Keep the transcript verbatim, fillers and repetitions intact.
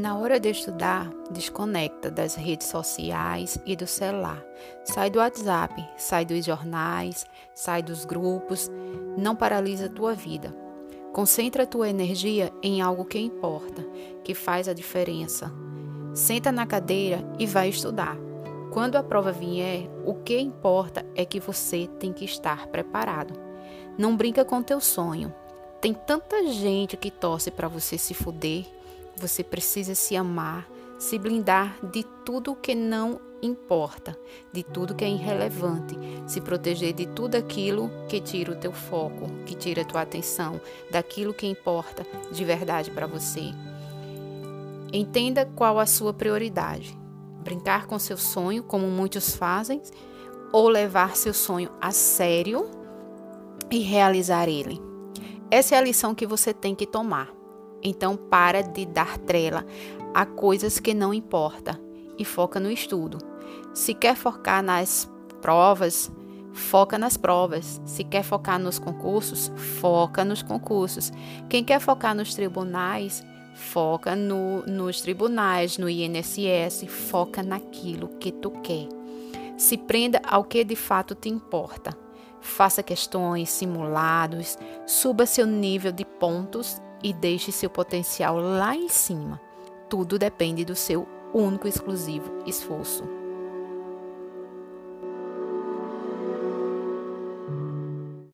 Na hora de estudar, desconecta das redes sociais e do celular. Sai do WhatsApp, sai dos jornais, sai dos grupos. Não paralisa a tua vida. Concentra a tua energia em algo que importa, que faz a diferença. Senta na cadeira e vai estudar. Quando a prova vier, o que importa é que você tem que estar preparado. Não brinca com teu sonho. Tem tanta gente que torce para você se fuder. Você precisa se amar, se blindar de tudo que não importa, de tudo que é irrelevante, se proteger de tudo aquilo que tira o teu foco, que tira a tua atenção, daquilo que importa de verdade para você. Entenda qual a sua prioridade: brincar com seu sonho, como muitos fazem, ou levar seu sonho a sério e realizar ele. Essa é a lição que você tem que tomar. Então, para de dar trela a coisas que não importa e foca no estudo. Se quer focar nas provas, foca nas provas. Se quer focar nos concursos, foca nos concursos. Quem quer focar nos tribunais, foca no, nos tribunais, no I N S S, foca naquilo que tu quer. Se prenda ao que de fato te importa. Faça questões, simulados, suba seu nível de pontos e deixe seu potencial lá em cima. Tudo depende do seu único e exclusivo esforço.